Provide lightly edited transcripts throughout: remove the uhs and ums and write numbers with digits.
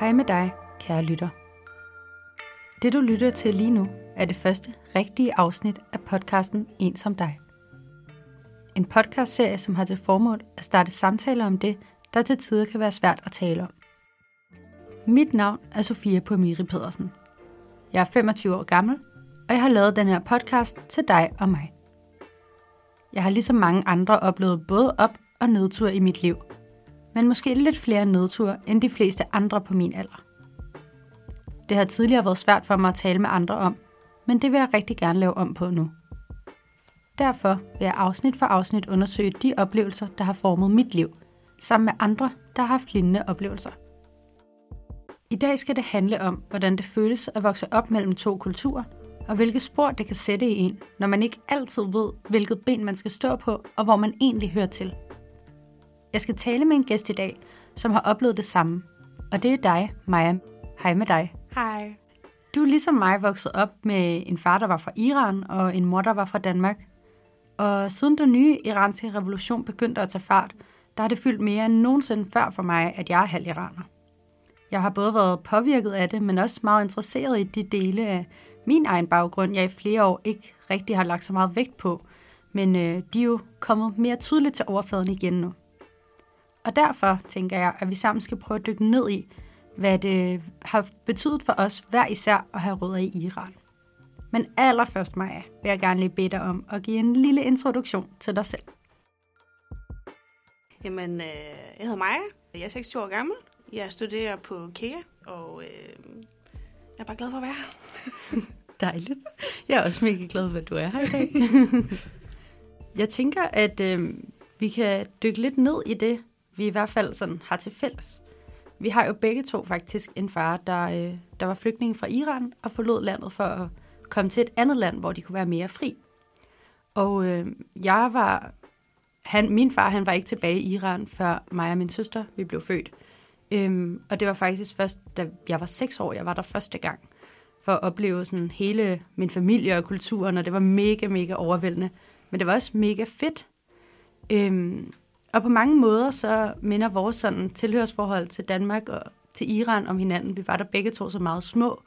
Hej med dig, kære lytter. Det du lytter til lige nu er det første rigtige afsnit af podcasten En som dig. En podcastserie, som har til formål at starte samtaler om det, der til tider kan være svært at tale om. Mit navn er Sofia Pumiri Pedersen. Jeg er 25 år gammel, og jeg har lavet den her podcast til dig og mig. Jeg har ligesom mange andre oplevet både op- og nedtur i mit liv, men måske lidt flere nedture end de fleste andre på min alder. Det har tidligere været svært for mig at tale med andre om, men det vil jeg rigtig gerne lave om på nu. Derfor vil jeg afsnit for afsnit undersøge de oplevelser, der har formet mit liv, sammen med andre, der har haft lignende oplevelser. I dag skal det handle om, hvordan det føles at vokse op mellem to kulturer, og hvilke spor det kan sætte i en, når man ikke altid ved, hvilket ben man skal stå på, og hvor man egentlig hører til. Jeg skal tale med en gæst i dag, som har oplevet det samme, og det er dig, Maja. Hej med dig. Hej. Du er ligesom mig vokset op med en far, der var fra Iran, og en mor, der var fra Danmark. Og siden den nye iranske revolution begyndte at tage fart, der har det fyldt mere end nogensinde før for mig, at jeg er halv iraner. Jeg har både været påvirket af det, men også meget interesseret i de dele af min egen baggrund, jeg i flere år ikke rigtig har lagt så meget vægt på, men de er jo kommet mere tydeligt til overfladen igen nu. Og derfor tænker jeg, at vi sammen skal prøve at dykke ned i, hvad det har betydet for os hver især at have rødder i Iran. Men allerførst, Maja, vil jeg gerne lige bede dig om at give en lille introduktion til dig selv. Jamen, jeg hedder Maja, jeg er 26 år gammel, jeg studerer på KEA, og jeg er bare glad for at være her. Dejligt. Jeg er også mega glad for, at du er her i dag. Jeg tænker, at vi kan dykke lidt ned i det, vi i hvert fald sådan har til fælles. Vi har jo begge to faktisk en far, der var flygtning fra Iran og forlod landet for at komme til et andet land, hvor de kunne være mere fri. Og min far, han var ikke tilbage i Iran, før mig og min søster, vi blev født. Og det var faktisk først, da jeg var 6 år, jeg var der første gang, for at opleve sådan hele min familie og kulturen, og det var mega, mega overvældende. Men det var også mega fedt. Og på mange måder så minder vores sådan tilhørsforhold til Danmark og til Iran om hinanden. Vi var der begge to så meget små.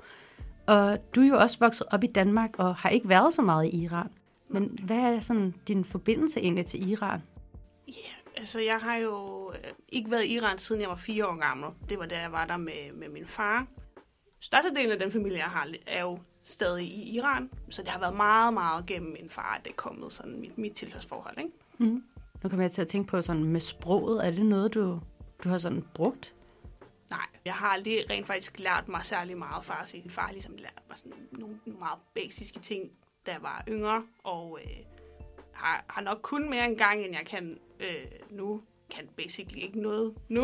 Og du er jo også vokset op i Danmark og har ikke været så meget i Iran. Men hvad er sådan din forbindelse egentlig til Iran? Ja, altså jeg har jo ikke været i Iran, siden jeg var 4 år gammel. Det var da jeg var der med min far. Størstedelen af den familie, jeg har, er jo stadig i Iran. Så det har været meget, meget gennem min far, at det er kommet sådan mit tilhørsforhold, ikke? Mm. Nu kommer jeg til at tænke på sådan med sproget. Er det noget, du har sådan brugt? Nej, jeg har aldrig rent faktisk lært mig særlig meget farsi. Min far har ligesom lært mig sådan nogle meget basiske ting, da jeg var yngre. Og har nok kun mere en gang, end jeg kan nu. Kan basically ikke noget nu.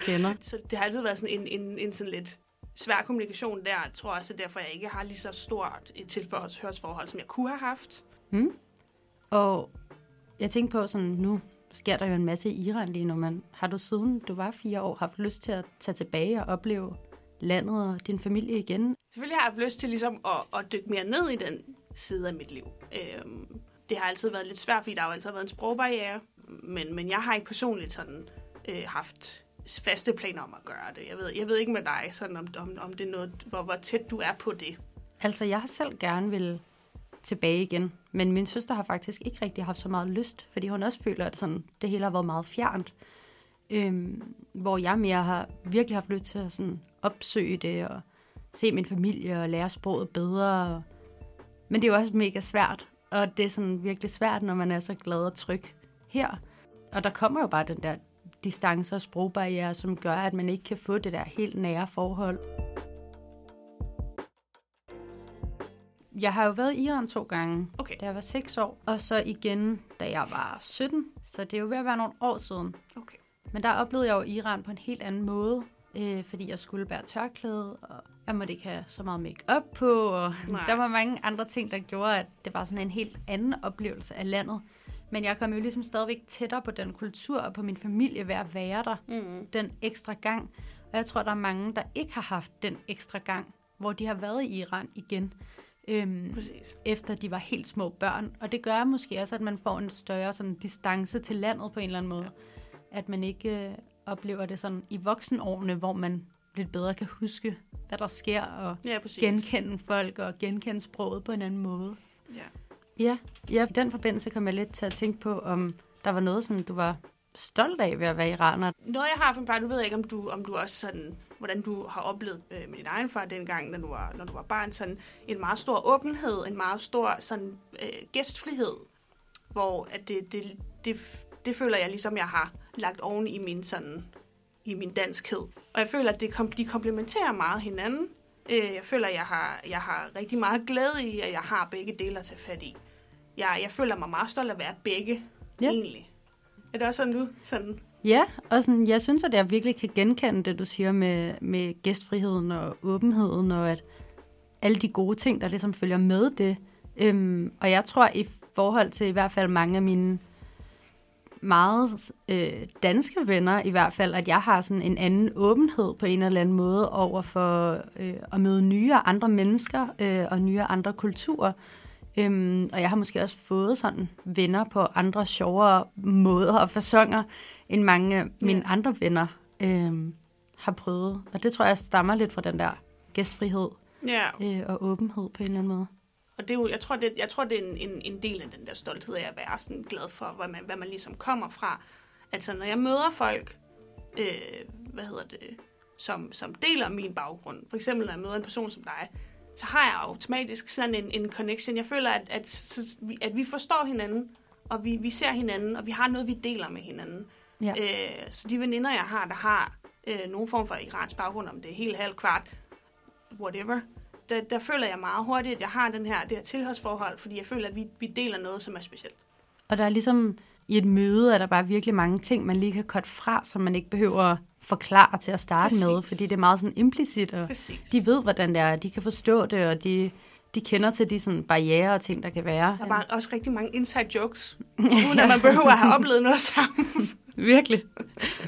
Kender. Så det har altid været sådan en sådan lidt svær kommunikation der. Jeg tror også, at derfor jeg ikke har lige så stort et tilhørsforhold, som jeg kunne have haft. Mm. Og jeg tænker på sådan, nu sker der jo en masse i Iran lige nu, men har du siden du var 4 år haft lyst til at tage tilbage og opleve landet og din familie igen? Selvfølgelig har jeg haft lyst til ligesom at dykke mere ned i den side af mit liv. Det har altid været lidt svært, fordi der har jo altid været en sprogbarriere, men jeg har ikke personligt sådan haft faste planer om at gøre det. Jeg ved ikke med dig, sådan om det er noget, hvor tæt du er på det. Altså jeg har selv gerne vil tilbage igen. Men min søster har faktisk ikke rigtig haft så meget lyst, fordi hun også føler, at sådan, det hele har været meget fjernt. Hvor jeg mere har virkelig haft lyst til at sådan, opsøge det, og se min familie, og lære sproget bedre. Men det er jo også mega svært, og det er sådan virkelig svært, når man er så glad og tryg her. Og der kommer jo bare den der distance og sprogbarriere, som gør, at man ikke kan få det der helt nære forhold. Jeg har jo været i Iran 2 gange, okay, da jeg var 6 år, og så igen, da jeg var 17. Så det er jo ved at være nogle år siden. Okay. Men der oplevede jeg jo Iran på en helt anden måde, fordi jeg skulle bære tørklæde, og jeg måtte ikke have så meget make-up på, og der var mange andre ting, der gjorde, at det var sådan en helt anden oplevelse af landet. Men jeg kom jo ligesom stadigvæk tættere på den kultur og på min familie ved at være der den ekstra gang. Og jeg tror, der er mange, der ikke har haft den ekstra gang, hvor de har været i Iran igen. Efter de var helt små børn. Og det gør måske også, at man får en større sådan, distance til landet på en eller anden måde. Ja. At man ikke oplever det sådan i voksenårene, hvor man lidt bedre kan huske, hvad der sker, og genkende folk, og genkende sproget på en anden måde. Ja, i den forbindelse kom jeg lidt til at tænke på, om der var noget, som du var stolt af ved at være iraner. Noget jeg har for min far, nu ved jeg ikke, om du også sådan, hvordan du har oplevet med din egen far dengang, når du var barn, sådan en meget stor åbenhed, en meget stor sådan gæstfrihed, hvor at det føler jeg ligesom, jeg har lagt oven i min danskhed. Og jeg føler, at de komplementerer meget hinanden. Jeg føler, at jeg har rigtig meget glæde i, at jeg har begge dele at tage fat i. Jeg føler mig meget stolt at være begge, egentlig. Er det også sådan nu? Sådan? Ja, og sådan, jeg synes, at jeg virkelig kan genkende det, du siger med gæstfriheden og åbenheden, og at alle de gode ting, der ligesom følger med det. Og jeg tror, i forhold til i hvert fald mange af mine meget danske venner i hvert fald, at jeg har sådan en anden åbenhed på en eller anden måde over for at møde nye og andre mennesker og nye og andre kulturer. Og jeg har måske også fået sådan venner på andre sjovere måder og faconer, end mange af mine andre venner har prøvet. Og det tror jeg stammer lidt fra den der gæstfrihed og åbenhed på en eller anden måde. Og det er jo, jeg tror, det er en del af den der stolthed af at være sådan glad for, hvad man ligesom kommer fra. Altså, når jeg møder folk, som deler min baggrund. For eksempel, når jeg møder en person som dig, så har jeg automatisk sådan en connection. Jeg føler, at vi forstår hinanden, og vi ser hinanden, og vi har noget, vi deler med hinanden. Ja. Så de veninder, jeg har, der har nogen form for iransk baggrund, om det er helt halv, kvart, whatever, der føler jeg meget hurtigt, at jeg har det her tilhørsforhold, fordi jeg føler, at vi deler noget, som er specielt. Og der er ligesom i et møde, er der bare virkelig mange ting, man lige kan cutte fra, som man ikke behøver at forklare til at starte med, fordi det er meget sådan implicit, og de ved, hvordan det er, de kan forstå det, og de kender til de sådan barrierer og ting, der kan være. Der er bare også rigtig mange inside jokes, uden at man behøver at have oplevet noget sammen. Virkelig.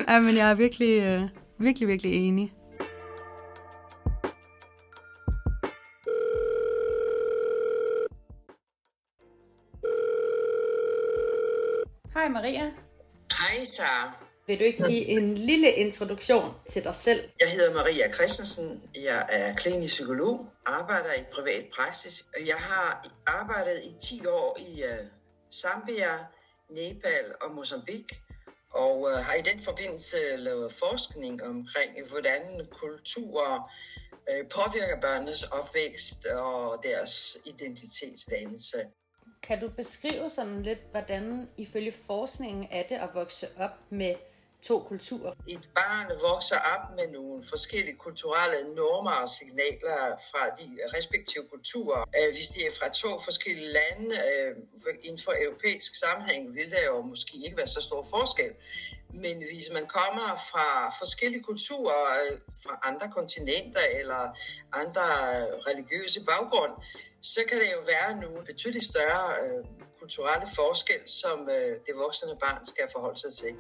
Ja, men jeg er virkelig, virkelig, virkelig enig. Hej Maria. Hej Sara. Vil du ikke give en lille introduktion til dig selv? Jeg hedder Maria Christensen. Jeg er klinisk psykolog, arbejder i privat praksis. Jeg har arbejdet i 10 år i Zambia, Nepal og Mozambique, og har i den forbindelse lavet forskning omkring, hvordan kulturer påvirker børnenes opvækst og deres identitetsdannelse. Kan du beskrive sådan lidt, hvordan ifølge forskningen er det at vokse op med to kulturer? Et barn vokser op med nogle forskellige kulturelle normer og signaler fra de respektive kulturer. Hvis de er fra to forskellige lande inden for europæisk sammenhæng, vil der jo måske ikke være så stor forskel. Men hvis man kommer fra forskellige kulturer, fra andre kontinenter eller andre religiøse baggrund, så kan det jo være nogle betydeligt større kulturelle forskel, som det voksne barn skal forholde sig til.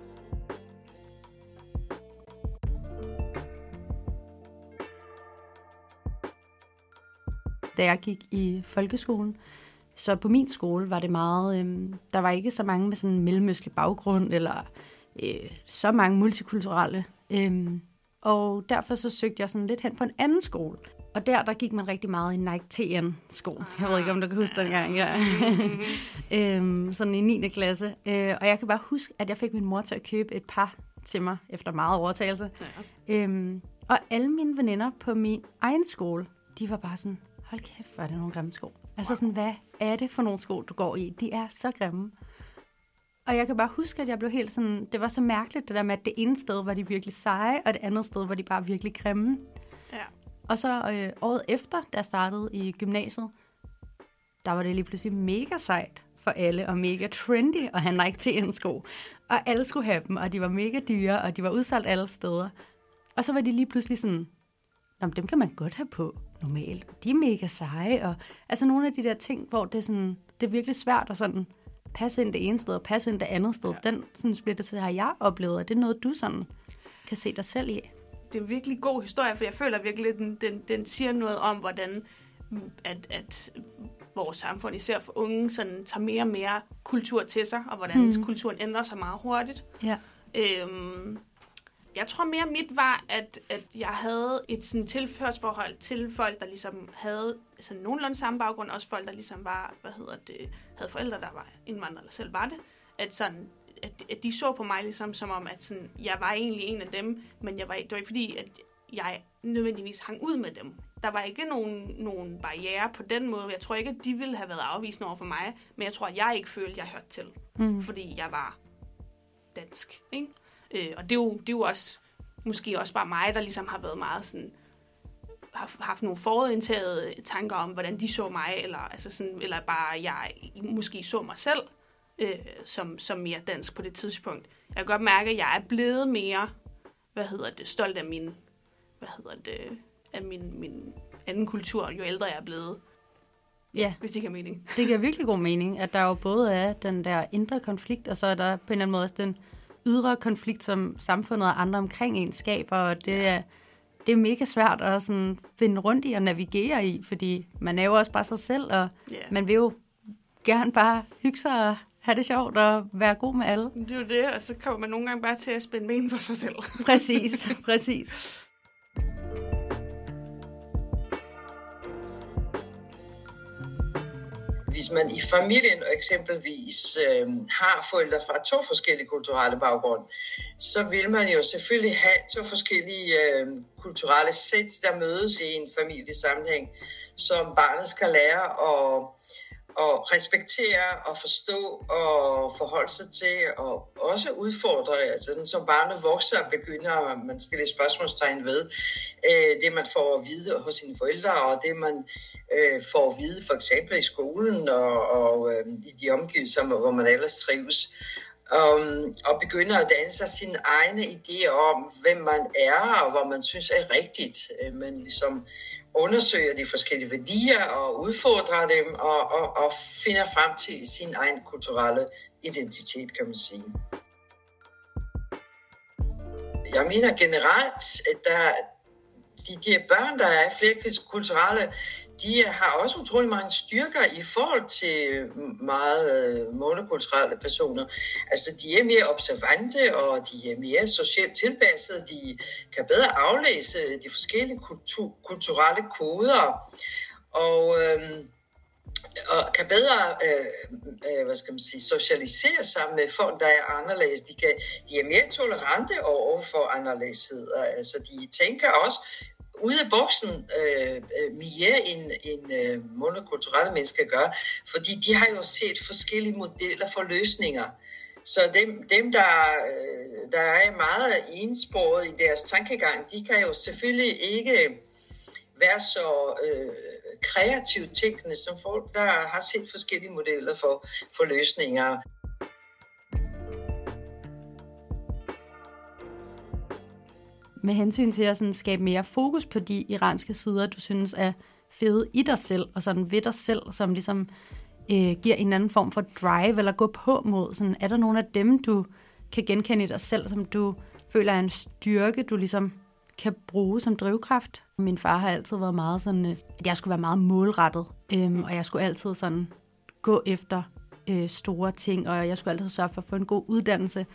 Da jeg gik i folkeskolen, så på min skole var det meget, der var ikke så mange med sådan en mellemøstlig baggrund, eller så mange multikulturelle. Og derfor så søgte jeg sådan lidt hen på en anden skole. Og der gik man rigtig meget i Nike TN-sko. Jeg ved ikke, om du kan huske den gang. Ja. Sådan i 9. klasse. Og jeg kan bare huske, at jeg fik min mor til at købe et par til mig, efter meget overtagelse. Ja. Og alle mine veninder på min egen skole, de var bare sådan, hold kæft, hvor er det nogle grimme sko. Altså sådan, hvad er det for nogle sko, du går i? De er så grimme. Og jeg kan bare huske, at jeg blev helt sådan, det var så mærkeligt, det der med, at det ene sted var de virkelig seje, og det andet sted var de bare virkelig grimme. Ja. Og så året efter, da jeg startede i gymnasiet, der var det lige pludselig mega sejt for alle, og mega trendy at have Nike TN-sko. Og alle skulle have dem, og de var mega dyre, og de var udsolgt alle steder. Og så var de lige pludselig sådan, nå, dem kan man godt have på normalt. De er mega seje, og altså nogle af de der ting, hvor det er, sådan, det er virkelig svært at sådan passe ind det ene sted, og passe ind det andet sted. Ja. Den sådan splittelse har jeg oplevet, og det er noget, du sådan kan se dig selv i. Det er en virkelig god historie, for jeg føler virkelig, at den siger noget om, hvordan at vores samfund, især for unge, sådan, tager mere og mere kultur til sig, og hvordan kulturen ændrer sig meget hurtigt. Ja. Jeg tror mere, mit var, at jeg havde et sådan tilhørsforhold til folk, der ligesom havde sådan nogenlunde samme baggrund. Også folk, der ligesom var, havde forældre, der var indvandrere, eller selv var det. At sådan, at de så på mig ligesom som om, at sådan, jeg var egentlig en af dem, men jeg var, det var ikke fordi, at jeg nødvendigvis hang ud med dem. Der var ikke nogen barriere på den måde. Jeg tror ikke, at de ville have været afvisende over for mig, men jeg tror, at jeg ikke følte, at jeg hørte til. Mm. Fordi jeg var dansk, ikke? Og det er jo også, måske også bare mig, der ligesom har været meget sådan, har haft nogle forudindtagede tanker om, hvordan de så mig, eller, altså sådan, eller bare jeg måske så mig selv som mere dansk på det tidspunkt. Jeg kan godt mærke, at jeg er blevet mere, stolt af min, af min anden kultur, jo ældre jeg er blevet. Ja. Hvis det giver mening. Det giver virkelig god mening, at der jo både er den der indre konflikt, og så er der på en eller anden måde også den ydre konflikt, som samfundet og andre omkring en skaber, og det er mega svært at sådan finde rundt i og navigere i, fordi man er jo også bare sig selv, og man vil jo gerne bare hygge sig og have det sjovt og være god med alle. Det er jo det, og så kommer man nogle gange bare til at spænde ben for sig selv. Præcis. Hvis man i familien eksempelvis har forældre fra to forskellige kulturelle baggrunde, så vil man jo selvfølgelig have to forskellige kulturelle sæt, der mødes i en familiesammenhæng, som barnet skal lære at respektere og forstå og forholde sig til, og også udfordre. Altså, som barnet vokser og begynder, man stiller spørgsmålstegn ved det, man får at vide hos sine forældre, og det, man får at vide for eksempel i skolen og i de omgivelser, hvor man ellers trives. Og begynder at danne sig sine egne idéer om, hvem man er og hvor man synes er rigtigt. Man ligesom undersøger de forskellige værdier og udfordrer dem og finder frem til sin egen kulturelle identitet, kan man sige. Jeg mener generelt, at de børn, der er flere kulturelle, de har også utrolig mange styrker i forhold til meget monokulturelle personer. Altså, de er mere observante, og de er mere socialt tilpassede. De kan bedre aflæse de forskellige kulturelle koder, og kan bedre socialisere sig med folk, der er anderledes. De er mere tolerante over for anderledes. Altså, de tænker også ude af boksen mere end monokulturelle mennesker gør, fordi de har jo set forskellige modeller for løsninger. Så dem der er meget ensporet i deres tankegang, de kan jo selvfølgelig ikke være så kreativt tænkende som folk, der har set forskellige modeller for løsninger. Med hensyn til at sådan skabe mere fokus på de iranske sider, du synes er fede i dig selv, og sådan ved dig selv, som ligesom giver en anden form for drive, eller gå på mod. Sådan, er der nogle af dem, du kan genkende i dig selv, som du føler er en styrke, du ligesom kan bruge som drivkraft? Min far har altid været meget sådan, at jeg skulle være meget målrettet, og jeg skulle altid sådan gå efter store ting, og jeg skulle altid sørge for at få en god uddannelse.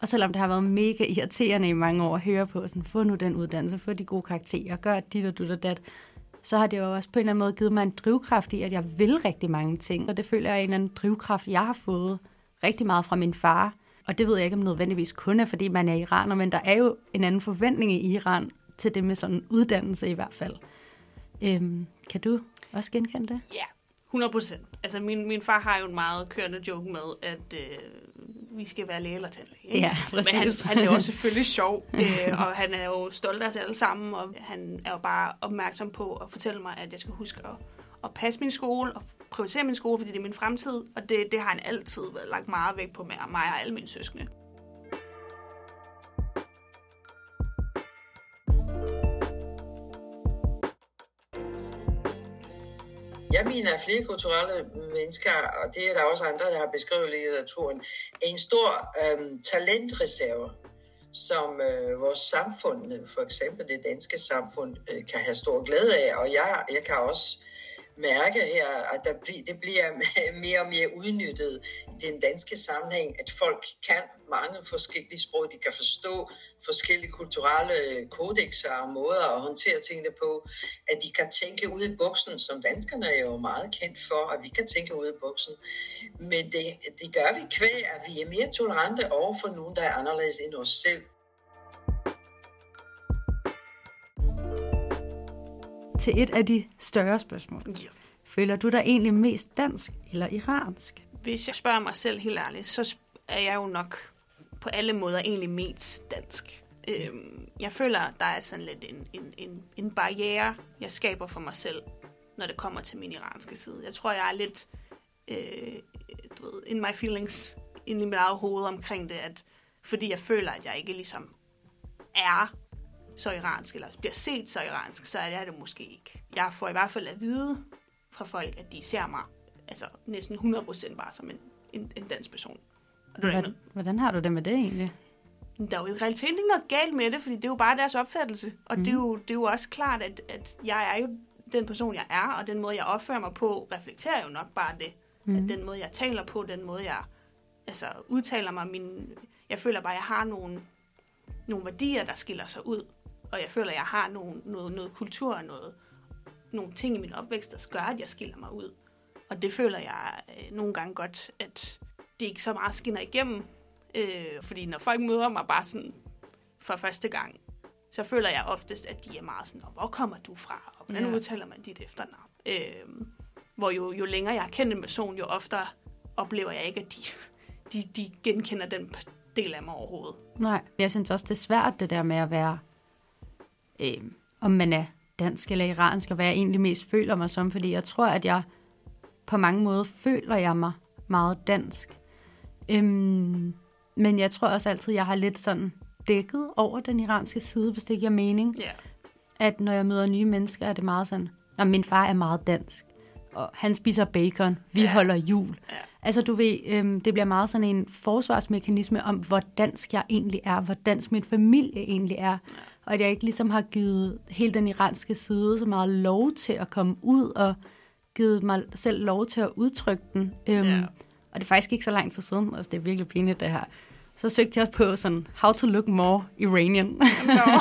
Og selvom det har været mega irriterende i mange år at høre på, sådan, få nu den uddannelse, få de gode karakterer, gør dit og dut og dat, så har det jo også på en eller anden måde givet mig en drivkraft i, at jeg vil rigtig mange ting. Og det føler jeg er en eller anden drivkraft, jeg har fået rigtig meget fra min far. Og det ved jeg ikke, om nødvendigvis kun er, fordi man er iraner, men der er jo en anden forventning i Iran til det med sådan en uddannelse i hvert fald. Kan du også genkende det? Ja, 100%. Altså min far har jo en meget kørende joke med, at vi skal være læge eller tandlæge. Ja, præcis. Men han er jo selvfølgelig sjov, og han er jo stolt af os alle sammen, og han er jo bare opmærksom på at fortælle mig, at jeg skal huske at passe min skole, og prioritere min skole, fordi det er min fremtid, og det har han altid lagt meget vægt på mig og alle mine søskende. Jeg mener, at flere kulturelle mennesker, og det er der også andre, der har beskrevet i litteraturen, er en stor talentreserve, som vores samfund, for eksempel det danske samfund, kan have stor glæde af. Og jeg kan også mærke her, at det bliver mere og mere udnyttet i den danske sammenhæng, at folk kan mange forskellige sprog, de kan forstå forskellige kulturelle kodexer og måder at håndtere tingene på, at de kan tænke ud i buksen, som danskerne er jo meget kendt for, at vi kan tænke ud i buksen. Men det gør vi kvæg, at vi er mere tolerante over for nogen, der er anderledes end os selv. Til et af de større spørgsmål. Ja. Føler du dig egentlig mest dansk eller iransk? Hvis jeg spørger mig selv helt ærligt, så er jeg jo nok på alle måder egentlig mest dansk. Jeg føler, der er sådan lidt en barriere, jeg skaber for mig selv, når det kommer til min iranske side. Jeg tror, jeg er lidt in my feelings, inde i mit eget hoved omkring det, at fordi jeg føler, at jeg ikke ligesom er så iransk, eller bliver set så iransk, så er det måske ikke. Jeg får i hvert fald at vide fra folk, at de ser mig altså næsten 100% bare som en dansk person. Hvordan har du det med det egentlig? Der er jo i realiteten ikke noget galt med det, fordi det er jo bare deres opfattelse. Og det er jo også klart, at jeg er jo den person, jeg er, og den måde, jeg opfører mig på, reflekterer jo nok bare det. Mm. At den måde, jeg taler på, den måde, jeg altså, udtaler mig, jeg føler bare, at jeg har nogle værdier, der skiller sig ud. Og jeg føler, at jeg har noget kultur og nogle ting i min opvækst, der gør, at jeg skiller mig ud. Og det føler jeg nogle gange godt, at det ikke så meget skinner igennem. Fordi når folk møder mig bare sådan for første gang, så føler jeg oftest, at de er meget sådan, hvor kommer du fra? Og hvordan udtaler man dit efternavn? Hvor jo længere jeg har kendt en person, jo oftere oplever jeg ikke, at de genkender den del af mig overhovedet. Nej, jeg synes også, det er svært det der med at være, om man er dansk eller iransk, og hvad jeg egentlig mest føler mig som, fordi jeg tror, at jeg på mange måder føler jeg mig meget dansk. Men jeg tror også altid, jeg har lidt sådan dækket over den iranske side, hvis det giver mening. Yeah. At når jeg møder nye mennesker, er det meget sådan, at min far er meget dansk, og han spiser bacon, vi holder jul. Yeah. Altså du ved, det bliver meget sådan en forsvarsmekanisme om, hvor dansk jeg egentlig er, hvor dansk min familie egentlig er. Yeah. Og at jeg ikke ligesom har givet hele den iranske side så meget lov til at komme ud, og givet mig selv lov til at udtrykke den. Yeah. Og det er faktisk ikke så lang tid siden, altså det er virkelig pinligt det her. Så søgte jeg på sådan, how to look more Iranian. No.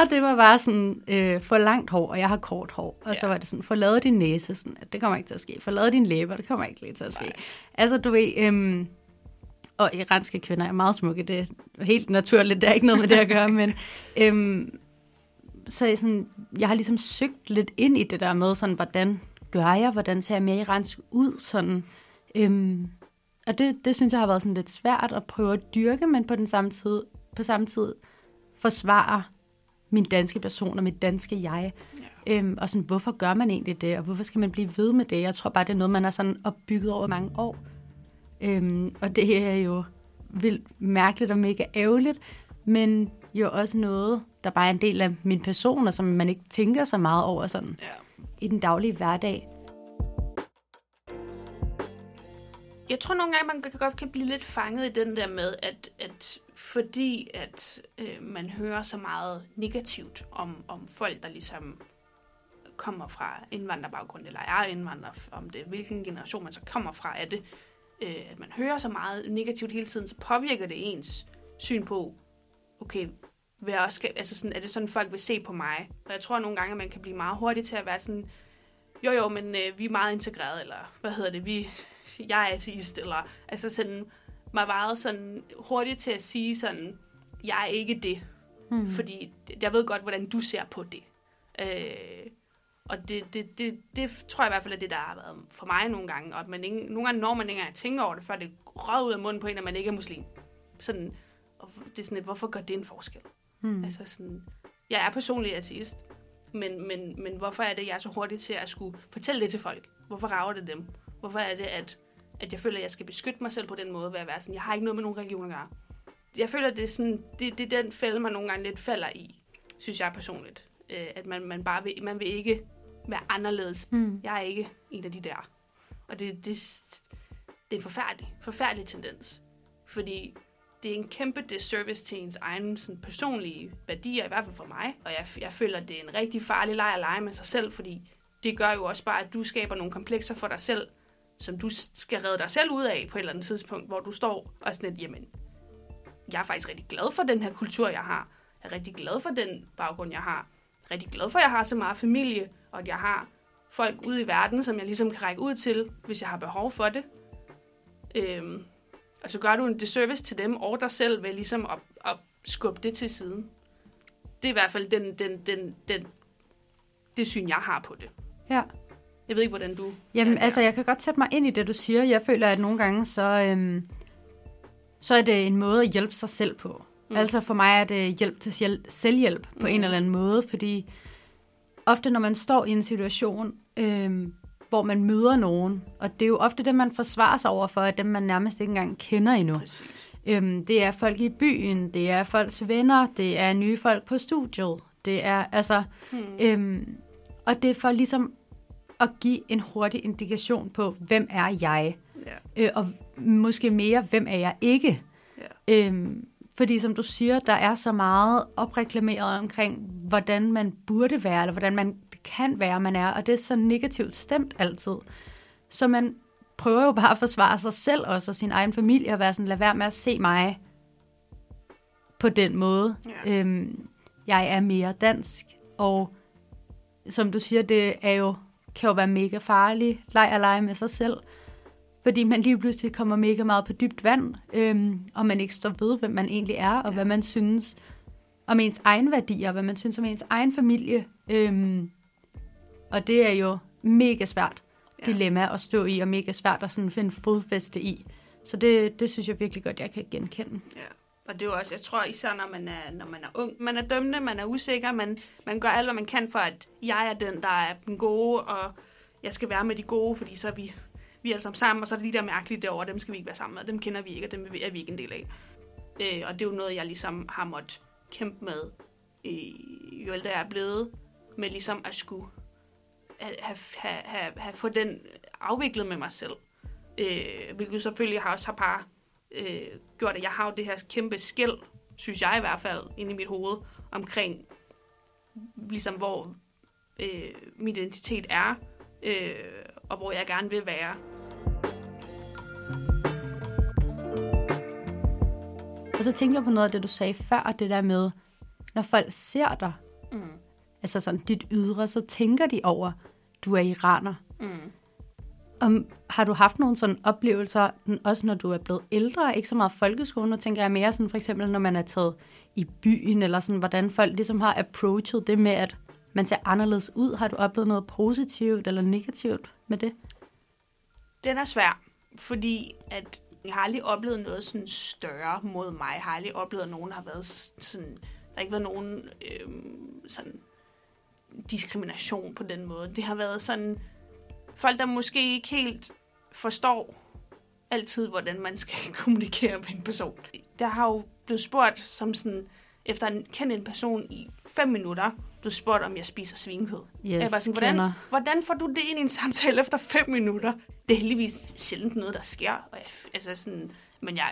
Og det var bare sådan, for langt hår, og jeg har kort hår. Og så var det sådan, for lavet din næse, sådan, at det kommer ikke til at ske. For lavet din læber, det kommer ikke lige til at ske. Nej. Altså du ved, og iranske kvinder er meget smukke, det er helt naturligt, der er ikke noget med det at gøre, men så sådan, jeg har ligesom søgt lidt ind i det der med, sådan, hvordan gør jeg, hvordan ser jeg mere iransk ud, sådan. Og det synes jeg har været sådan lidt svært at prøve at dyrke, men på samme tid forsvare min danske person og mit danske jeg. Yeah. Og sådan, hvorfor gør man egentlig det, og hvorfor skal man blive ved med det? Jeg tror bare, det er noget, man har sådan opbygget over mange år. Og det er jo vildt mærkeligt og mega ærgerligt, men jo også noget, der bare er en del af min person, og som man ikke tænker så meget over sådan i den daglige hverdag. Jeg tror nogle gange, man godt kan blive lidt fanget i den der med, at fordi at man hører så meget negativt om folk, der ligesom kommer fra indvandrerbaggrund, eller er indvandrer, om det hvilken generation man så kommer fra, er det, at man hører så meget negativt hele tiden, så påvirker det ens syn på, okay, hvad jeg også skal, altså sådan, er det sådan, folk vil se på mig? Og jeg tror nogle gange, at man kan blive meget hurtig til at være sådan, jo, men vi er meget integreret, eller jeg er ateist, eller altså sådan, man var sådan hurtigt til at sige sådan, jeg er ikke det, fordi jeg ved godt, hvordan du ser på det. Og det tror jeg i hvert fald, at det der har været for mig nogle gange, og at man ikke, nogle gange når man ikke engang tænker over det, før det rød ud af munden på en, at man ikke er muslim. Sådan, og det er sådan et, hvorfor gør det en forskel? Altså sådan, jeg er personlig ateist, men hvorfor er det, jeg er så hurtig til at skulle fortælle det til folk? Hvorfor rager det dem? Hvorfor er det, at jeg føler, at jeg skal beskytte mig selv på den måde, ved at være sådan, jeg har ikke noget med nogen religion at gøre. Jeg føler, at det er, sådan, det er den fælde, man nogle gange lidt falder i, synes jeg personligt. At man vil ikke være anderledes. Jeg er ikke en af de der. Og det er en forfærdelig tendens. Fordi det er en kæmpe disservice til ens egen sådan, personlige værdier, i hvert fald for mig. Og jeg føler, at det er en rigtig farlig leg at lege med sig selv, fordi det gør jo også bare, at du skaber nogle komplekser for dig selv, som du skal redde dig selv ud af på et eller andet tidspunkt, hvor du står og sådan lidt, jamen, jeg er faktisk rigtig glad for den her kultur, jeg har. Jeg er rigtig glad for den baggrund, jeg har. Jeg er rigtig glad for, at jeg har så meget familie, og at jeg har folk ude i verden, som jeg ligesom kan række ud til, hvis jeg har behov for det. Og så gør du en disservice til dem og dig selv ved ligesom at skubbe det til siden. Det er i hvert fald det syn, jeg har på det. Ja. Jeg ved ikke, hvordan du... Jamen, altså, jeg kan godt sætte mig ind i det, du siger. Jeg føler, at nogle gange, så er det en måde at hjælpe sig selv på. Mm. Altså, for mig er det hjælp til selvhjælp på en eller anden måde, fordi ofte, når man står i en situation, hvor man møder nogen, og det er jo ofte dem, man forsvarer sig overfor, at dem, man nærmest ikke engang kender endnu. Det er folk i byen, det er folks venner, det er nye folk på studiet, det er, altså... og det er for ligesom... at give en hurtig indikation på, hvem er jeg? Yeah. Og måske mere, hvem er jeg ikke? Yeah. Fordi som du siger, der er så meget opreklameret omkring, hvordan man burde være, eller hvordan man kan være, man er, og det er så negativt stemt altid. Så man prøver jo bare at forsvare sig selv også, og sin egen familie, og være sådan, lad være med at se mig på den måde. Yeah. Jeg er mere dansk, og som du siger, det er jo kan jo være mega farlig, lege med sig selv, fordi man lige pludselig kommer mega meget på dybt vand, og man ikke står ved, hvem man egentlig er, og hvad man synes om ens egen værdier, og hvad man synes om ens egen familie. Og det er jo mega svært dilemma at stå i, og mega svært at sådan finde fodfæste i. Så det synes jeg virkelig godt, jeg kan genkende. Ja. Og det er jo også, jeg tror især, når man er ung, man er dømmende, man er usikker, man gør alt, hvad man kan for, at jeg er den, der er den gode, og jeg skal være med de gode, fordi så er vi er alle sammen sammen, og så er det de der mærkelige derovre, dem skal vi ikke være sammen med, dem kender vi ikke, og dem er vi ikke en del af. Og det er jo noget, jeg ligesom har måttet kæmpe med, jo ældre jeg er blevet, med ligesom at skulle have få den afviklet med mig selv. Hvilket selvfølgelig også har par... gjort, at jeg har jo det her kæmpe skel, synes jeg i hvert fald, inde i mit hoved, omkring ligesom hvor min identitet er, og hvor jeg gerne vil være. Og så tænker jeg på noget af det, du sagde før, og det der med, når folk ser dig, altså sådan dit ydre, så tænker de over, du er iraner. Mm. Har du haft nogle sådan oplevelser, også når du er blevet ældre, ikke så meget folkeskolen, nu tænker jeg mere sådan for eksempel, når man er taget i byen, eller sådan, hvordan folk ligesom har approachet det med, at man ser anderledes ud. Har du oplevet noget positivt eller negativt med det? Den er svær, fordi at jeg har aldrig oplevet noget sådan større mod mig. Jeg har aldrig oplevet, at nogen har været sådan, der har ikke været nogen sådan diskrimination på den måde. Det har været sådan... Folk, der måske ikke helt forstår altid, hvordan man skal kommunikere med en person. Der har jo blevet spurgt, som sådan, efter at kende en person i 5 minutter, du spurgte, om jeg spiser svinekød. Yes, sådan, hvordan får du det ind i en samtale efter 5 minutter? Det er heldigvis sjældent noget, der sker. Og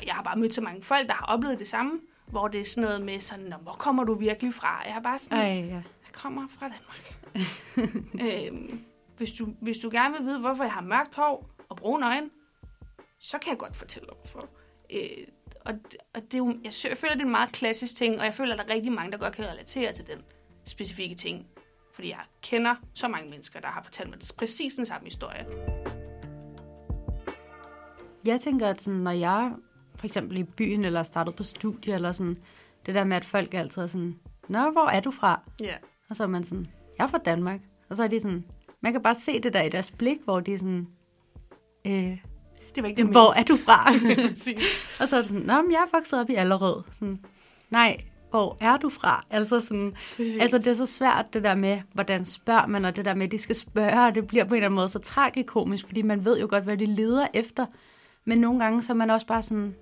jeg har bare mødt så mange folk, der har oplevet det samme, hvor det er sådan noget med sådan, hvor kommer du virkelig fra? Jeg har bare sådan, jeg kommer fra Danmark. Hvis du gerne vil vide, hvorfor jeg har mørkt hår og brune øjne, så kan jeg godt fortælle dig, hvorfor. Og det er jo, jeg føler, det er en meget klassisk ting, og jeg føler, at der er rigtig mange, der godt kan relatere til den specifikke ting. Fordi jeg kender så mange mennesker, der har fortalt mig præcis den samme historie. Jeg tænker, at sådan, når jeg for eksempel i byen, eller startede på studie, eller sådan, det der med, at folk altid er sådan, nå, hvor er du fra? Yeah. Og så er man sådan, jeg er fra Danmark. Og så er de sådan... Man kan bare se det der i deres blik, hvor de er sådan, det var ikke det, hvor er du fra? Og så er det sådan, nå, men jeg er vokset op i Allerød. Sådan, nej, hvor er du fra? Altså, sådan, altså det er så svært det der med, hvordan spørger man, og det der med, de skal spørge, og det bliver på en eller anden måde så tragikomisk, fordi man ved jo godt, hvad de leder efter. Men nogle gange så er man også bare sådan,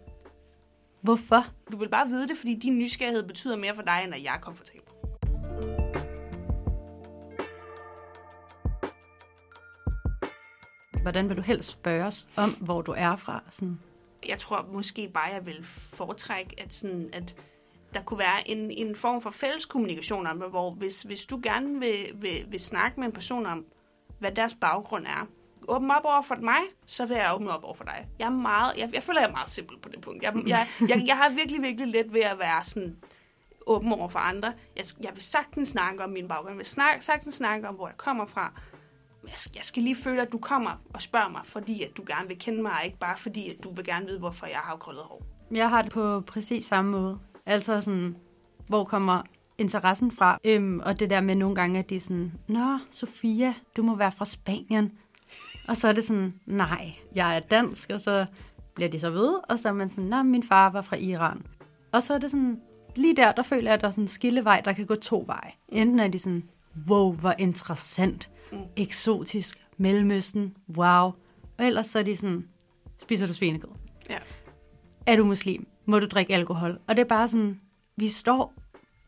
hvorfor? Du vil bare vide det, fordi din nysgerrighed betyder mere for dig, end at jeg er komfortabel. Hvordan vil du helst spørges om, hvor du er fra? Sådan. Jeg tror måske bare, jeg vil foretrække, at der kunne være en form for fælles kommunikation om, hvor hvis du gerne vil snakke med en person om, hvad deres baggrund er. Åbne op over for mig, så vil jeg åbne op over for dig. Jeg er meget, jeg føler, jeg er meget simpel på det punkt. Jeg har virkelig, virkelig let ved at være sådan åben over for andre. Jeg vil sagtens snakke om min baggrund. Jeg vil sagtens snakke om, hvor jeg kommer fra. Jeg skal lige føle, at du kommer og spørger mig, fordi at du gerne vil kende mig, ikke bare fordi at du vil gerne vide, hvorfor jeg har krøllet hår. Jeg har det på præcis samme måde. Altså sådan, hvor kommer interessen fra? Og det der med nogle gange, at det er sådan, nå, Sofia, du må være fra Spanien. Og så er det sådan, nej, jeg er dansk, og så bliver de så ved, og så er man sådan, nej, min far var fra Iran. Og så er det sådan, lige der føler jeg, at der er sådan en skillevej, der kan gå to veje. Enten er de sådan, wow, hvor interessant, eksotisk, Mellemøsten, wow. Og ellers så er de sådan, spiser du svinekød? Ja. Er du muslim? Må du drikke alkohol? Og det er bare sådan, vi står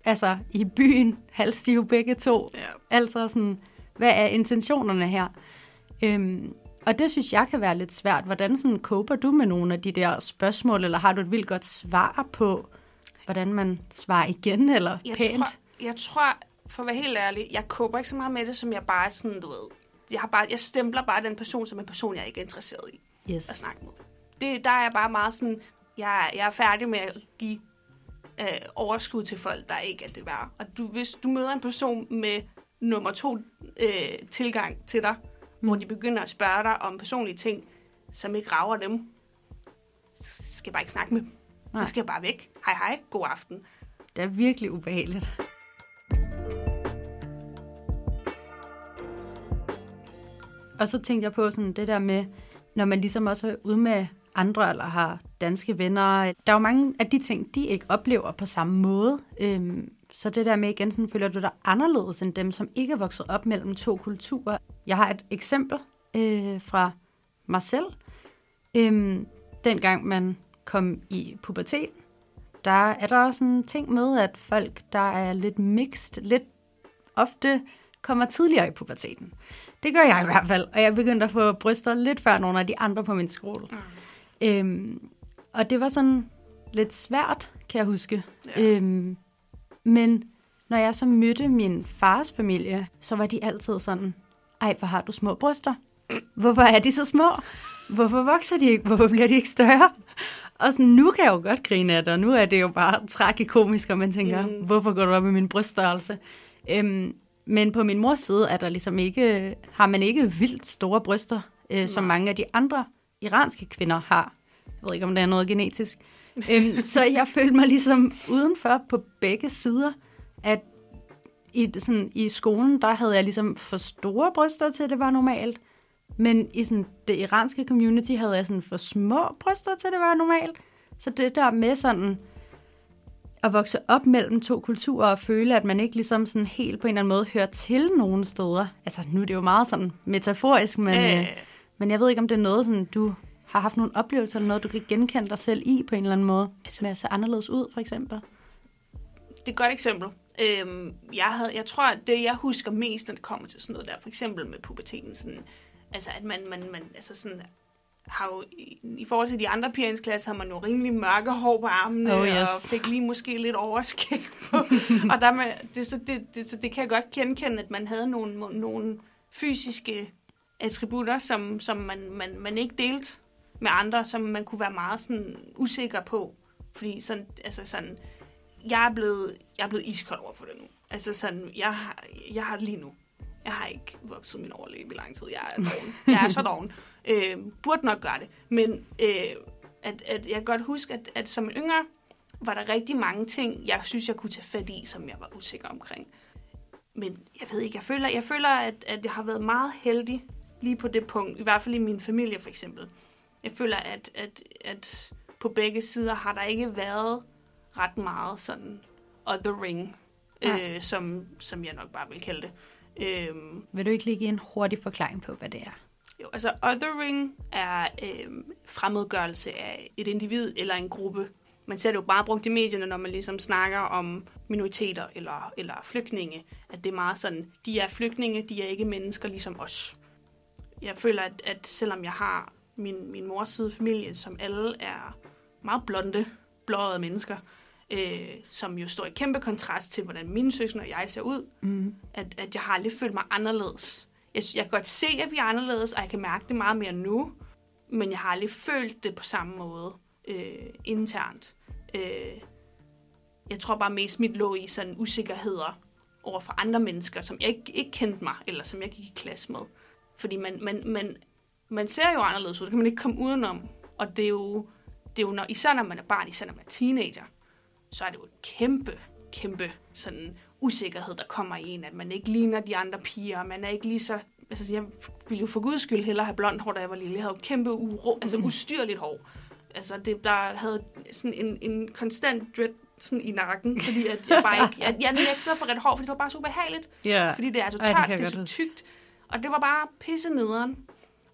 altså i byen, halvstive begge to. Ja. Altså sådan, hvad er intentionerne her? Og det synes jeg kan være lidt svært. Hvordan sådan coper du med nogle af de der spørgsmål, eller har du et vildt godt svar på, hvordan man svarer igen, eller pænt? Jeg tror, for at være helt ærlig, jeg coper ikke så meget med det, som jeg bare sådan, du ved, jeg stempler bare den person som en person, jeg ikke er interesseret i at snakke med. Der er jeg bare meget sådan, jeg er færdig med at give overskud til folk, der ikke er det værd. Og hvis du møder en person med nummer 2 tilgang til dig, hvor de begynder at spørge dig om personlige ting, som ikke rager dem, så skal jeg bare ikke snakke med dem. Nej. Jeg skal bare væk. Hej hej, god aften. Det er virkelig ubehageligt. Og så tænkte jeg på sådan det der med, når man ligesom også er ude med andre, eller har danske venner. Der er jo mange af de ting, de ikke oplever på samme måde. Så det der med igen, sådan, føler du dig anderledes end dem, som ikke er vokset op mellem to kulturer. Jeg har et eksempel fra mig selv. Dengang man kom i puberteten, der er der sådan en ting med, at folk, der er lidt mixed, lidt ofte kommer tidligere i puberteten. Det gør jeg i hvert fald, og jeg begyndte at få bryster lidt før nogle af de andre på min skole. Mm. Og det var sådan lidt svært, kan jeg huske. Ja. Men når jeg så mødte min fars familie, så var de altid sådan, ej, hvor har du små bryster? Hvorfor er de så små? Hvorfor vokser de ikke? Hvorfor bliver de ikke større? Og sådan, nu kan jeg jo godt grine af det, og nu er det jo bare tragikomisk, og man tænker, hvorfor går du op i min bryststørrelse? Men på min mors side er der ligesom ikke, har man ikke vildt store bryster, som mange af de andre iranske kvinder har. Jeg ved ikke, om der er noget genetisk. Så jeg følte mig ligesom udenfor på begge sider, at i skolen, der havde jeg ligesom for store bryster til, det var normalt. Men i sådan det iranske community havde jeg sådan for små bryster til, det var normalt. Så det der med sådan at vokse op mellem to kulturer og føle, at man ikke ligesom sådan helt på en eller anden måde hører til nogen steder. Altså nu er det jo meget sådan metaforisk, men jeg ved ikke, om det er noget, sådan, du har haft nogle oplevelser eller noget, du kan genkende dig selv i på en eller anden måde, altså, med at se anderledes ud, for eksempel? Det er et godt eksempel. Jeg tror, at det, jeg husker mest, når det kommer til sådan noget der, for eksempel med puberteten, sådan, altså at man altså sådan, har jo, i forhold til de andre piger i ens klasse, har man jo rimelig mørke hår på armene, og fik lige måske lidt overskæg på. Og der med, det kan jeg godt genkende, at man havde nogle fysiske attributter, som man ikke delte med andre, som man kunne være meget sådan usikker på, fordi sådan, altså sådan, jeg er blevet iskold over for det nu. Altså sådan, jeg har lige nu. Jeg har ikke vokset min overlæbe i lang tid. Jeg er så doven. Burde nok gøre det, men at jeg godt husker, at som en yngre var der rigtig mange ting, jeg synes, jeg kunne tage fat i, som jeg var usikker omkring. Men jeg ved ikke, jeg føler, at jeg har været meget heldig lige på det punkt, i hvert fald i min familie for eksempel. Jeg føler, at på begge sider har der ikke været ret meget sådan othering, som jeg nok bare vil kalde det. Vil du ikke lægge en hurtig forklaring på, hvad det er? Jo, altså othering er fremmedgørelse af et individ eller en gruppe. Man ser det jo bare brugt i medierne, når man ligesom snakker om minoriteter eller flygtninge, at det er meget sådan, de er flygtninge, de er ikke mennesker ligesom os. Jeg føler, at selvom jeg har min mors side familie, som alle er meget blonde, blåede mennesker, som jo står i kæmpe kontrast til, hvordan mine søskende og jeg ser ud, at jeg har aldrig følt mig anderledes. Jeg kan godt se, at vi er anderledes, og jeg kan mærke det meget mere nu, men jeg har aldrig følt det på samme måde internt. Jeg tror bare mest, mit lå i sådan usikkerheder over for andre mennesker, som jeg ikke kendte mig, eller som jeg gik i klasse med. Fordi man ser jo anderledes ud, det kan man ikke komme udenom. Og det er jo når, især når man er barn, især når man er teenager, så er det jo et kæmpe sådan usikkerhed, der kommer i en, at man ikke ligner de andre piger, man er ikke lige så... Altså, jeg ville jo for guds skyld hellere have blondt hår, da jeg var lille. Jeg havde jo kæmpe ustyrligt hår. Altså, det, der havde sådan en konstant dread sådan i nakken, fordi at jeg bare ikke... Jeg nægtede for ret hår, fordi det var bare så ubehageligt. Yeah. Fordi det er så tørt, det er så tykt. Og det var bare pisse nederen.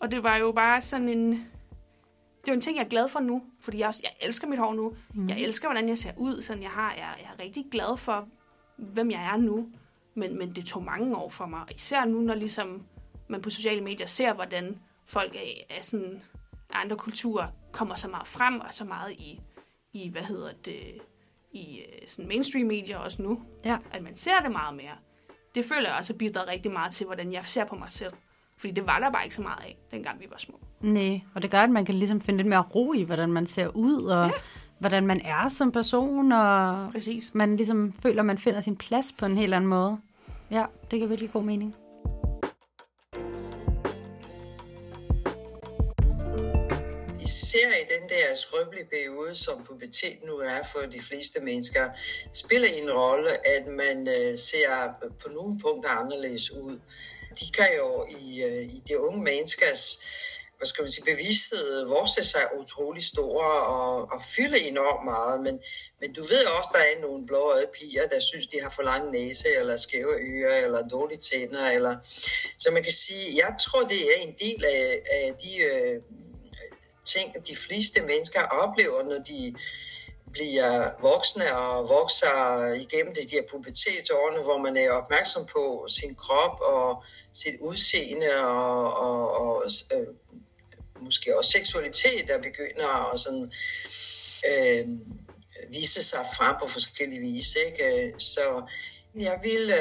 Og det var jo bare sådan en... Det er jo en ting, jeg er glad for nu, fordi jeg elsker mit hår nu. Mm. Jeg elsker, hvordan jeg ser ud. Sådan, jeg er rigtig glad for, hvem jeg er nu. Men det tog mange år for mig. Især nu, når ligesom man på sociale medier ser, hvordan folk af sådan andre kulturer kommer så meget frem, og så meget i i sådan mainstream-medier også nu. Ja. At man ser det meget mere. Det føler jeg også bidrager rigtig meget til, hvordan jeg ser på mig selv. Fordi det var der bare ikke så meget af, dengang vi var små. Nej, og det gør, at man kan ligesom finde lidt mere ro i, hvordan man ser ud, og hvordan man er som person, og præcis. Man ligesom føler, at man finder sin plads på en helt anden måde. Ja, det giver virkelig god mening. Især i den der skrøbelige periode, som pubertet nu er for de fleste mennesker, spiller en rolle, at man ser på nogle punkter anderledes ud. De kan jo i de unge menneskers, hvad skal man sige, bevidsthed vokser sig utrolig store og fylder enormt meget. Men du ved også, der er nogle blåøjede piger, der synes, de har for lang næse, eller skæve ører, eller dårlige tænder. Eller... Så man kan sige, jeg tror, det er en del af de ting, de fleste mennesker oplever, når de bliver voksne og vokser igennem de her pubertetårene, hvor man er opmærksom på sin krop og sit udseende og måske også seksualitet, der begynder at sådan, vise sig frem på forskellige vis. Ikke? Så jeg vil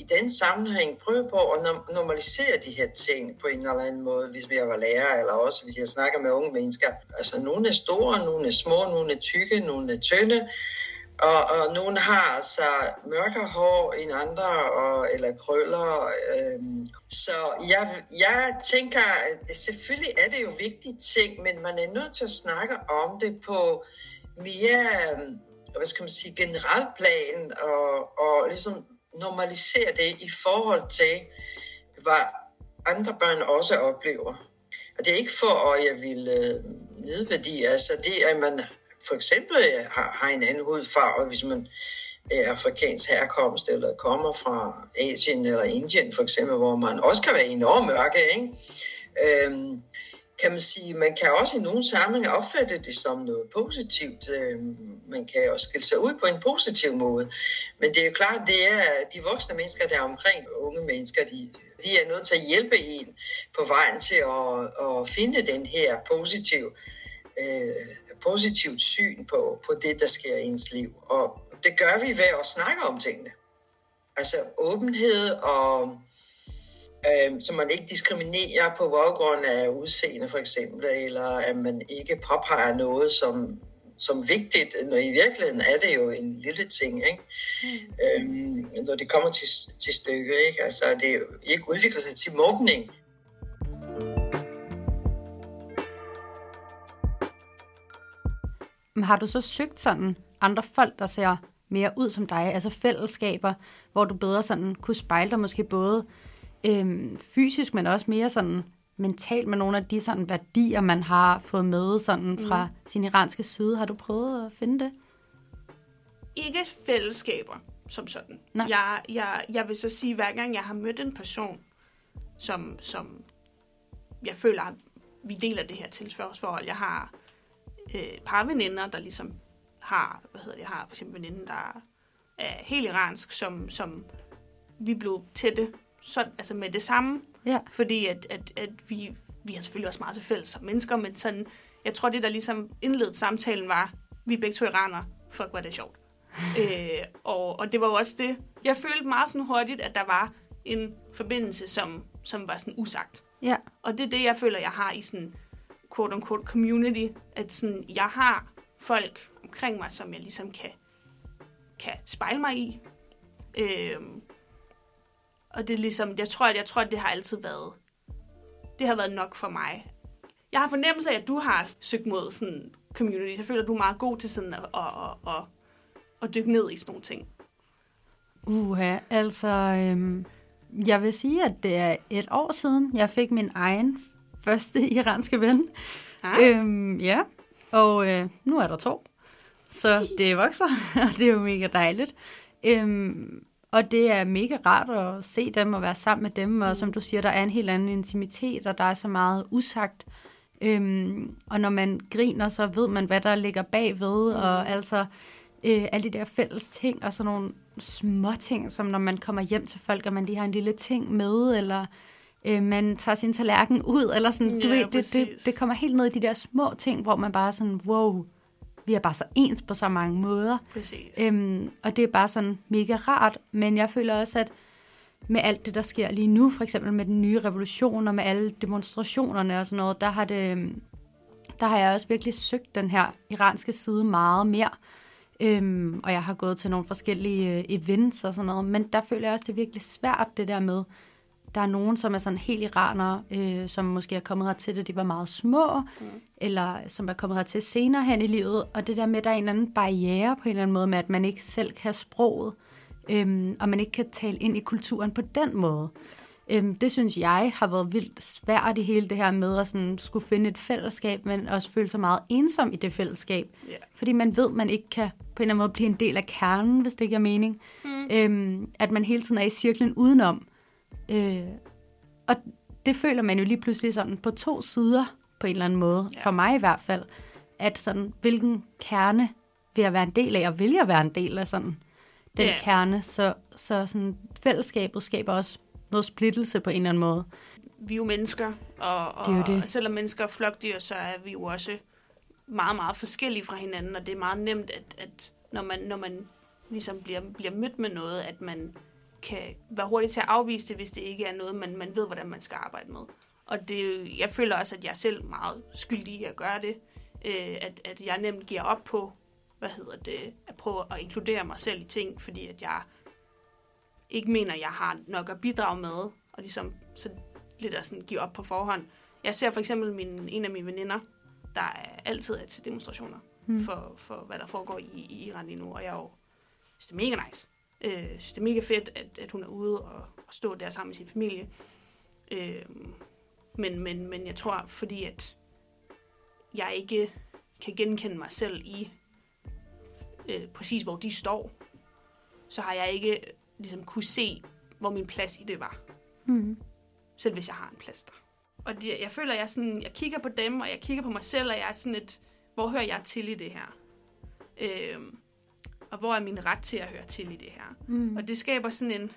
i den sammenhæng prøve på at normalisere de her ting på en eller anden måde, hvis jeg var lærer, eller også hvis jeg snakker med unge mennesker. Altså nogle er store, nogle er små, nogle er tykke, nogle er tynde, og nogle har altså mørkere hår end andre, eller krøller. Så jeg tænker, at selvfølgelig er det jo vigtige ting, men man er nødt til at snakke om det på mere... hvad skal man sige, generelt plan, og ligesom normalisere det i forhold til, hvad andre børn også oplever. Og det er ikke for, at jeg vil nedværdie, altså det, at man for eksempel har en anden hudfarve, hvis man er afrikansk herkomst, eller kommer fra Asien eller Indien for eksempel, hvor man også kan være enormt mørke, ikke? Kan man sige, man kan også i nogle sammenhæng opfatte det som noget positivt. Man kan også skille sig ud på en positiv måde. Men det er jo klart, det er de voksne mennesker, der er omkring unge mennesker, de er nødt til at hjælpe en på vejen til at finde den her positivt syn på det, der sker i ens liv. Og det gør vi ved at snakke om tingene. Altså åbenhed og... så man ikke diskriminerer på baggrund af udseende for eksempel, eller at man ikke påpeger noget som vigtigt, når i virkeligheden er det jo en lille ting, ikke? Når det kommer til stykket, ikke? Altså det ikke udvikler sig til mobning. Har du så søgt sådan andre folk, der ser mere ud som dig, altså fællesskaber, hvor du bedre sådan kunne spejle dig måske både fysisk, men også mere sådan mentalt med nogle af de sådan værdier, man har fået med sådan fra sin iranske side. Har du prøvet at finde det? Ikke fællesskaber som sådan. Jeg vil så sige, hver gang jeg har mødt en person, som jeg føler, vi deler det her tilsvarsforhold. Jeg har par veninder, der ligesom har, for eksempel veninden, der er helt iransk, som vi blev tætte sådan, altså med det samme, fordi at vi har selvfølgelig også meget til fælles som mennesker, men sådan, jeg tror, det der ligesom indledte samtalen var, vi er begge to iranere, fuck, hvor er det sjovt. Og det var også det, jeg følte meget sådan hurtigt, at der var en forbindelse, som var sådan usagt. Ja. Og det er det, jeg føler, jeg har i sådan quote-unquote community, at sådan, jeg har folk omkring mig, som jeg ligesom kan spejle mig i. Og det er ligesom, jeg tror, at det har altid været, det har været nok for mig. Jeg har fornemmelse af, at du har søgt mod sådan community. Jeg føler, at du er meget god til sådan at dykke ned i sådan nogle ting. Uha, altså, jeg vil sige, at det er et år siden, jeg fik min egen første iranske ven. Ah. Ja, og nu er der 2. Så det vokser, og det er jo mega dejligt. Og det er mega rart at se dem og være sammen med dem, og som du siger, der er en helt anden intimitet, og der er så meget usagt. Og når man griner, så ved man, hvad der ligger bagved, og altså alle de der fælles ting, og sådan nogle små ting, som når man kommer hjem til folk, og man lige har en lille ting med, eller man tager sin tallerken ud, eller sådan, du ved, det kommer helt ned i de der små ting, hvor man bare sådan, wow, vi er bare så ens på så mange måder. Og det er bare sådan mega rart, men jeg føler også, at med alt det, der sker lige nu, for eksempel med den nye revolution og med alle demonstrationerne og sådan noget, der har jeg også virkelig søgt den her iranske side meget mere. Og jeg har gået til nogle forskellige events og sådan noget, men der føler jeg også, det er virkelig svært det der med, der er nogen, som er sådan helt iranere, som måske er kommet hertil, da de var meget små, eller som er kommet hertil senere hen i livet, og det der med, der er en anden barriere på en eller anden måde, med at man ikke selv kan sproget, og man ikke kan tale ind i kulturen på den måde. Det synes jeg har været vildt svært i hele det her med at sådan skulle finde et fællesskab, men også føle sig meget ensom i det fællesskab. Yeah. Fordi man ved, man ikke kan på en eller anden måde blive en del af kernen, hvis det ikke er mening. At man hele tiden er i cirklen udenom. Og det føler man jo lige pludselig sådan på 2 sider på en eller anden måde, for mig i hvert fald, at sådan, hvilken kerne vil jeg være en del af, og vil jeg være en del af sådan den kerne, så sådan, fællesskabet skaber også noget splittelse på en eller anden måde. Vi er jo mennesker, og selvom mennesker er flokdyr, så er vi jo også meget, meget forskellige fra hinanden, og det er meget nemt, at når man ligesom bliver mødt med noget, at man kan være hurtig til at afvise det, hvis det ikke er noget, man ved, hvordan man skal arbejde med. Og det, jeg føler også, at jeg selv er meget skyldig i at gøre det, at jeg nemt giver op på, at prøve at inkludere mig selv i ting, fordi at jeg ikke mener, jeg har nok at bidrage med, og ligesom så lidt at sådan give op på forhånd. Jeg ser for eksempel en af mine veninder, der er altid til demonstrationer for hvad der foregår i Iran lige nu, og jeg synes, det er mega nice. Synes, det er mega fedt, at hun er ude og stå der sammen med sin familie. Men jeg tror, fordi at jeg ikke kan genkende mig selv i præcis, hvor de står, så har jeg ikke ligesom kunne se, hvor min plads i det var. Selv hvis jeg har en plads der. Og jeg føler, at jeg kigger på dem, og jeg kigger på mig selv, og jeg er sådan lidt, hvor hører jeg til i det her? Og hvor er min ret til at høre til i det her? Og det skaber sådan en...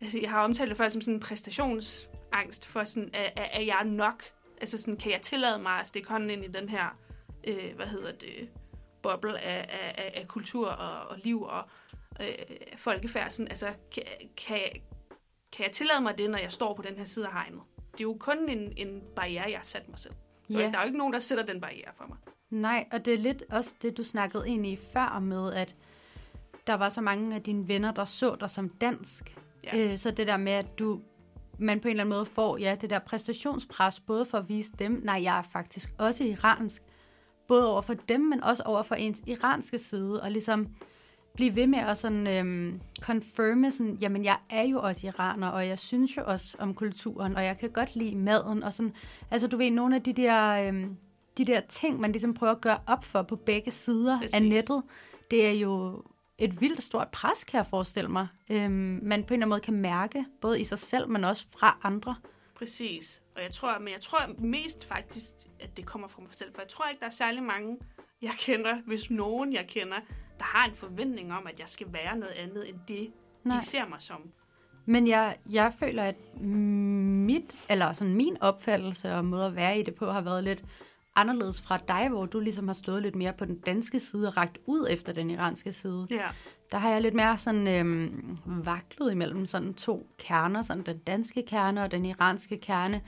Altså, jeg har omtalt det før som sådan en præstationsangst for sådan, er jeg nok? Altså sådan, kan jeg tillade mig at stikke hånden ind i den her, boble af kultur og liv og folkefærsen? Altså, kan jeg tillade mig det, når jeg står på den her side af hegnet? Det er jo kun en barriere, jeg har sat mig selv. Yeah. Der er jo ikke nogen, der sætter den barriere for mig. Nej, og det er lidt også det, du snakkede ind i før med, at der var så mange af dine venner, der så dig som dansk. Yeah. Så det der med, at man på en eller anden måde får det der præstationspres, både for at vise dem, nej, jeg er faktisk også iransk, både over for dem, men også over for ens iranske side, og ligesom blive ved med at sådan, confirme, sådan, jamen jeg er jo også iraner, og jeg synes jo også om kulturen, og jeg kan godt lide maden, og sådan, altså du ved, nogle af de der ting, man ligesom prøver at gøre op for på begge sider af nettet, det er jo et vildt stort pres, kan jeg forestille mig. Man på en eller anden måde kan mærke, både i sig selv, men også fra andre. Præcis. Og jeg tror mest faktisk, at det kommer fra mig selv, for jeg tror ikke, der er særlig mange, jeg kender, hvis nogen jeg kender, der har en forventning om, at jeg skal være noget andet, end det, de ser mig som. Men jeg føler, at min opfattelse og måde at være i det på, har været lidt anderledes fra dig, hvor du ligesom har stået lidt mere på den danske side og rakt ud efter den iranske side. Yeah. der har jeg lidt mere sådan vaklet imellem sådan to kerner, sådan den danske kerne og den iranske kerne,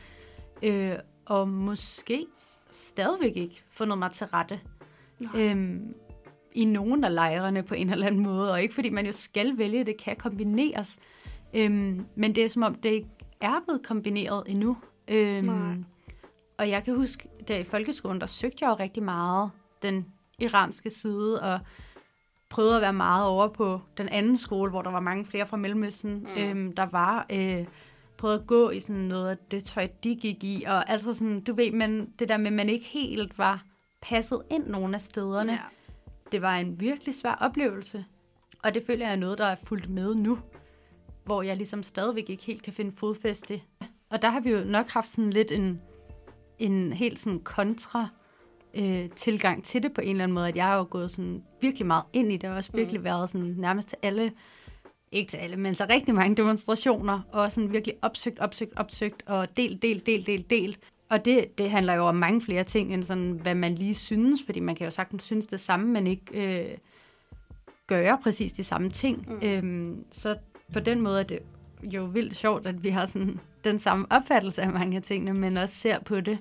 og måske stadigvæk ikke fundet mig til rette i nogen af lejrene på en eller anden måde, og ikke fordi man jo skal vælge, det kan kombineres, men det er som om, det ikke er blevet kombineret endnu. Og jeg kan huske, der i folkeskolen, der søgte jeg jo rigtig meget den iranske side, og prøvede at være meget over på den anden skole, hvor der var mange flere fra Mellemøsten, der var prøvede at gå i sådan noget af det tøj, de gik i, og altså sådan, du ved, men det der med, man ikke helt var passet ind nogen af stederne, det var en virkelig svær oplevelse, og det føler jeg er noget, der er fulgt med nu, hvor jeg ligesom stadigvæk ikke helt kan finde fodfæste. Og der har vi jo nok haft sådan lidt en helt sådan kontra tilgang til det på en eller anden måde, at jeg har jo gået sådan virkelig meget ind i det, og også virkelig været sådan nærmest til alle, ikke til alle, men så rigtig mange demonstrationer, og sådan virkelig opsøgt, og delt. Og det handler jo om mange flere ting, end sådan, hvad man lige synes, fordi man kan jo sagtens synes det samme, men ikke gøre præcis de samme ting. Så på den måde er det jo vildt sjovt, at vi har sådan den samme opfattelse af mange af tingene, men også ser på det,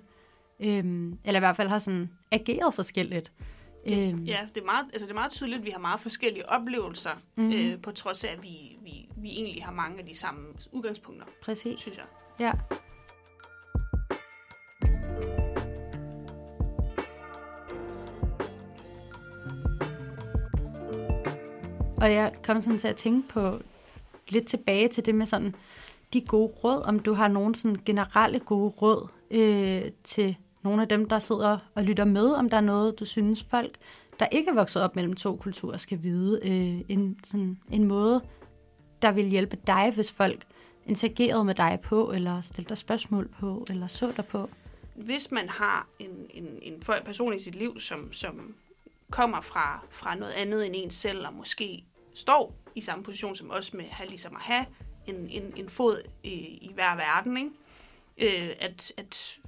eller i hvert fald har sådan ageret forskelligt. Ja, det er meget tydeligt, at vi har meget forskellige oplevelser, på trods af, at vi egentlig har mange af de samme udgangspunkter, præcis. Synes jeg. Ja. Og jeg kom sådan til at tænke på lidt tilbage til det med sådan de gode råd, om du har nogle sådan generelle gode råd til nogle af dem, der sidder og lytter med, om der er noget, du synes folk, der ikke er vokset op mellem to kulturer, skal vide. En måde, der vil hjælpe dig, hvis folk interagerede med dig på, eller stillede dig spørgsmål på, eller så dig på. Hvis man har en person i sit liv, som kommer fra noget andet end en selv, og måske står i samme position som os med ligesom at have en fod i hver verden, ikke? At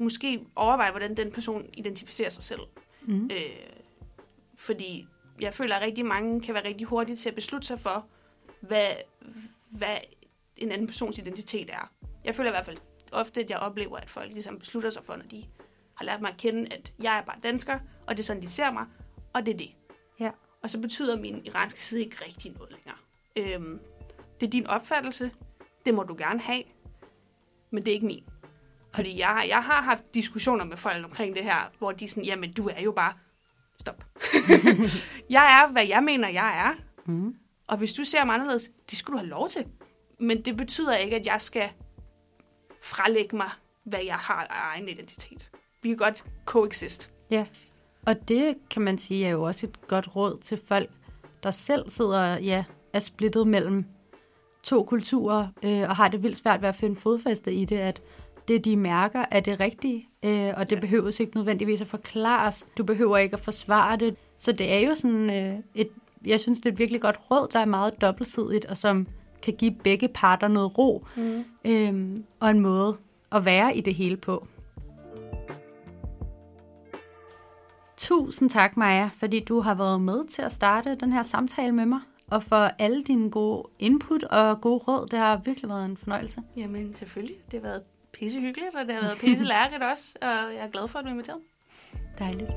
måske overveje, hvordan den person identificerer sig selv. Fordi jeg føler, at rigtig mange kan være rigtig hurtige til at beslutte sig for, hvad en anden persons identitet er. Jeg føler i hvert fald ofte, at jeg oplever, at folk ligesom beslutter sig for, når de har lært mig at kende, at jeg er bare dansker, og det er sådan, de ser mig, og det er det. Ja. Og så betyder min iranske side ikke rigtig noget længere. Det er din opfattelse, det må du gerne have, men det er ikke min. Fordi jeg har haft diskussioner med folk omkring det her, hvor de sådan, jamen du er jo bare, stop. Jeg er, hvad jeg mener, jeg er. Og hvis du ser mig anderledes, det skulle du have lov til. Men det betyder ikke, at jeg skal frelægge mig, hvad jeg har af egen identitet. Vi kan godt coexist. Ja, og det kan man sige er jo også et godt råd til folk, der selv sidder er splittet mellem to kulturer, og har det vildt svært ved at finde fodfæste i det, at det, de mærker, er det rigtige, og det behøves ikke nødvendigvis at forklares. Du behøver ikke at forsvare det. Så det er jo sådan jeg synes, det er et virkelig godt råd, der er meget dobbeltsidigt, og som kan give begge parter noget ro, og en måde at være i det hele på. Tusind tak, Maja, fordi du har været med til at starte den her samtale med mig, og for alle dine gode input og gode råd. Det har virkelig været en fornøjelse. Jamen, selvfølgelig. Det har været pissehyggeligt, og det har været pisselærerigt også, og jeg er glad for, at du er inviteret. Dejligt.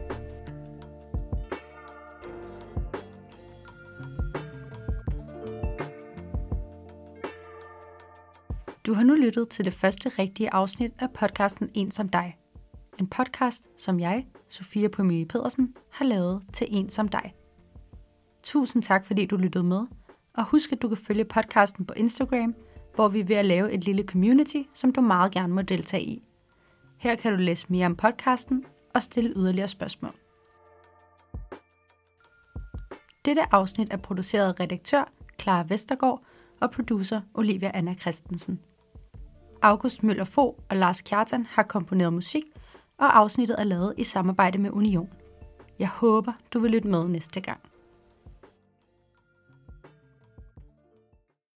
Du har nu lyttet til det første rigtige afsnit af podcasten En som dig. En podcast, som jeg, Sofia Pumiri Pedersen, har lavet til En som dig. Tusind tak, fordi du lyttede med, og husk, at du kan følge podcasten på Instagram, hvor vi er ved at lave et lille community, som du meget gerne må deltage i. Her kan du læse mere om podcasten og stille yderligere spørgsmål. Dette afsnit er produceret af redaktør Clara Vestergaard og producer Olivia Anna Christensen. August Møller Fogh og Lars Kjartan har komponeret musik, og afsnittet er lavet i samarbejde med Union. Jeg håber, du vil lytte med næste gang.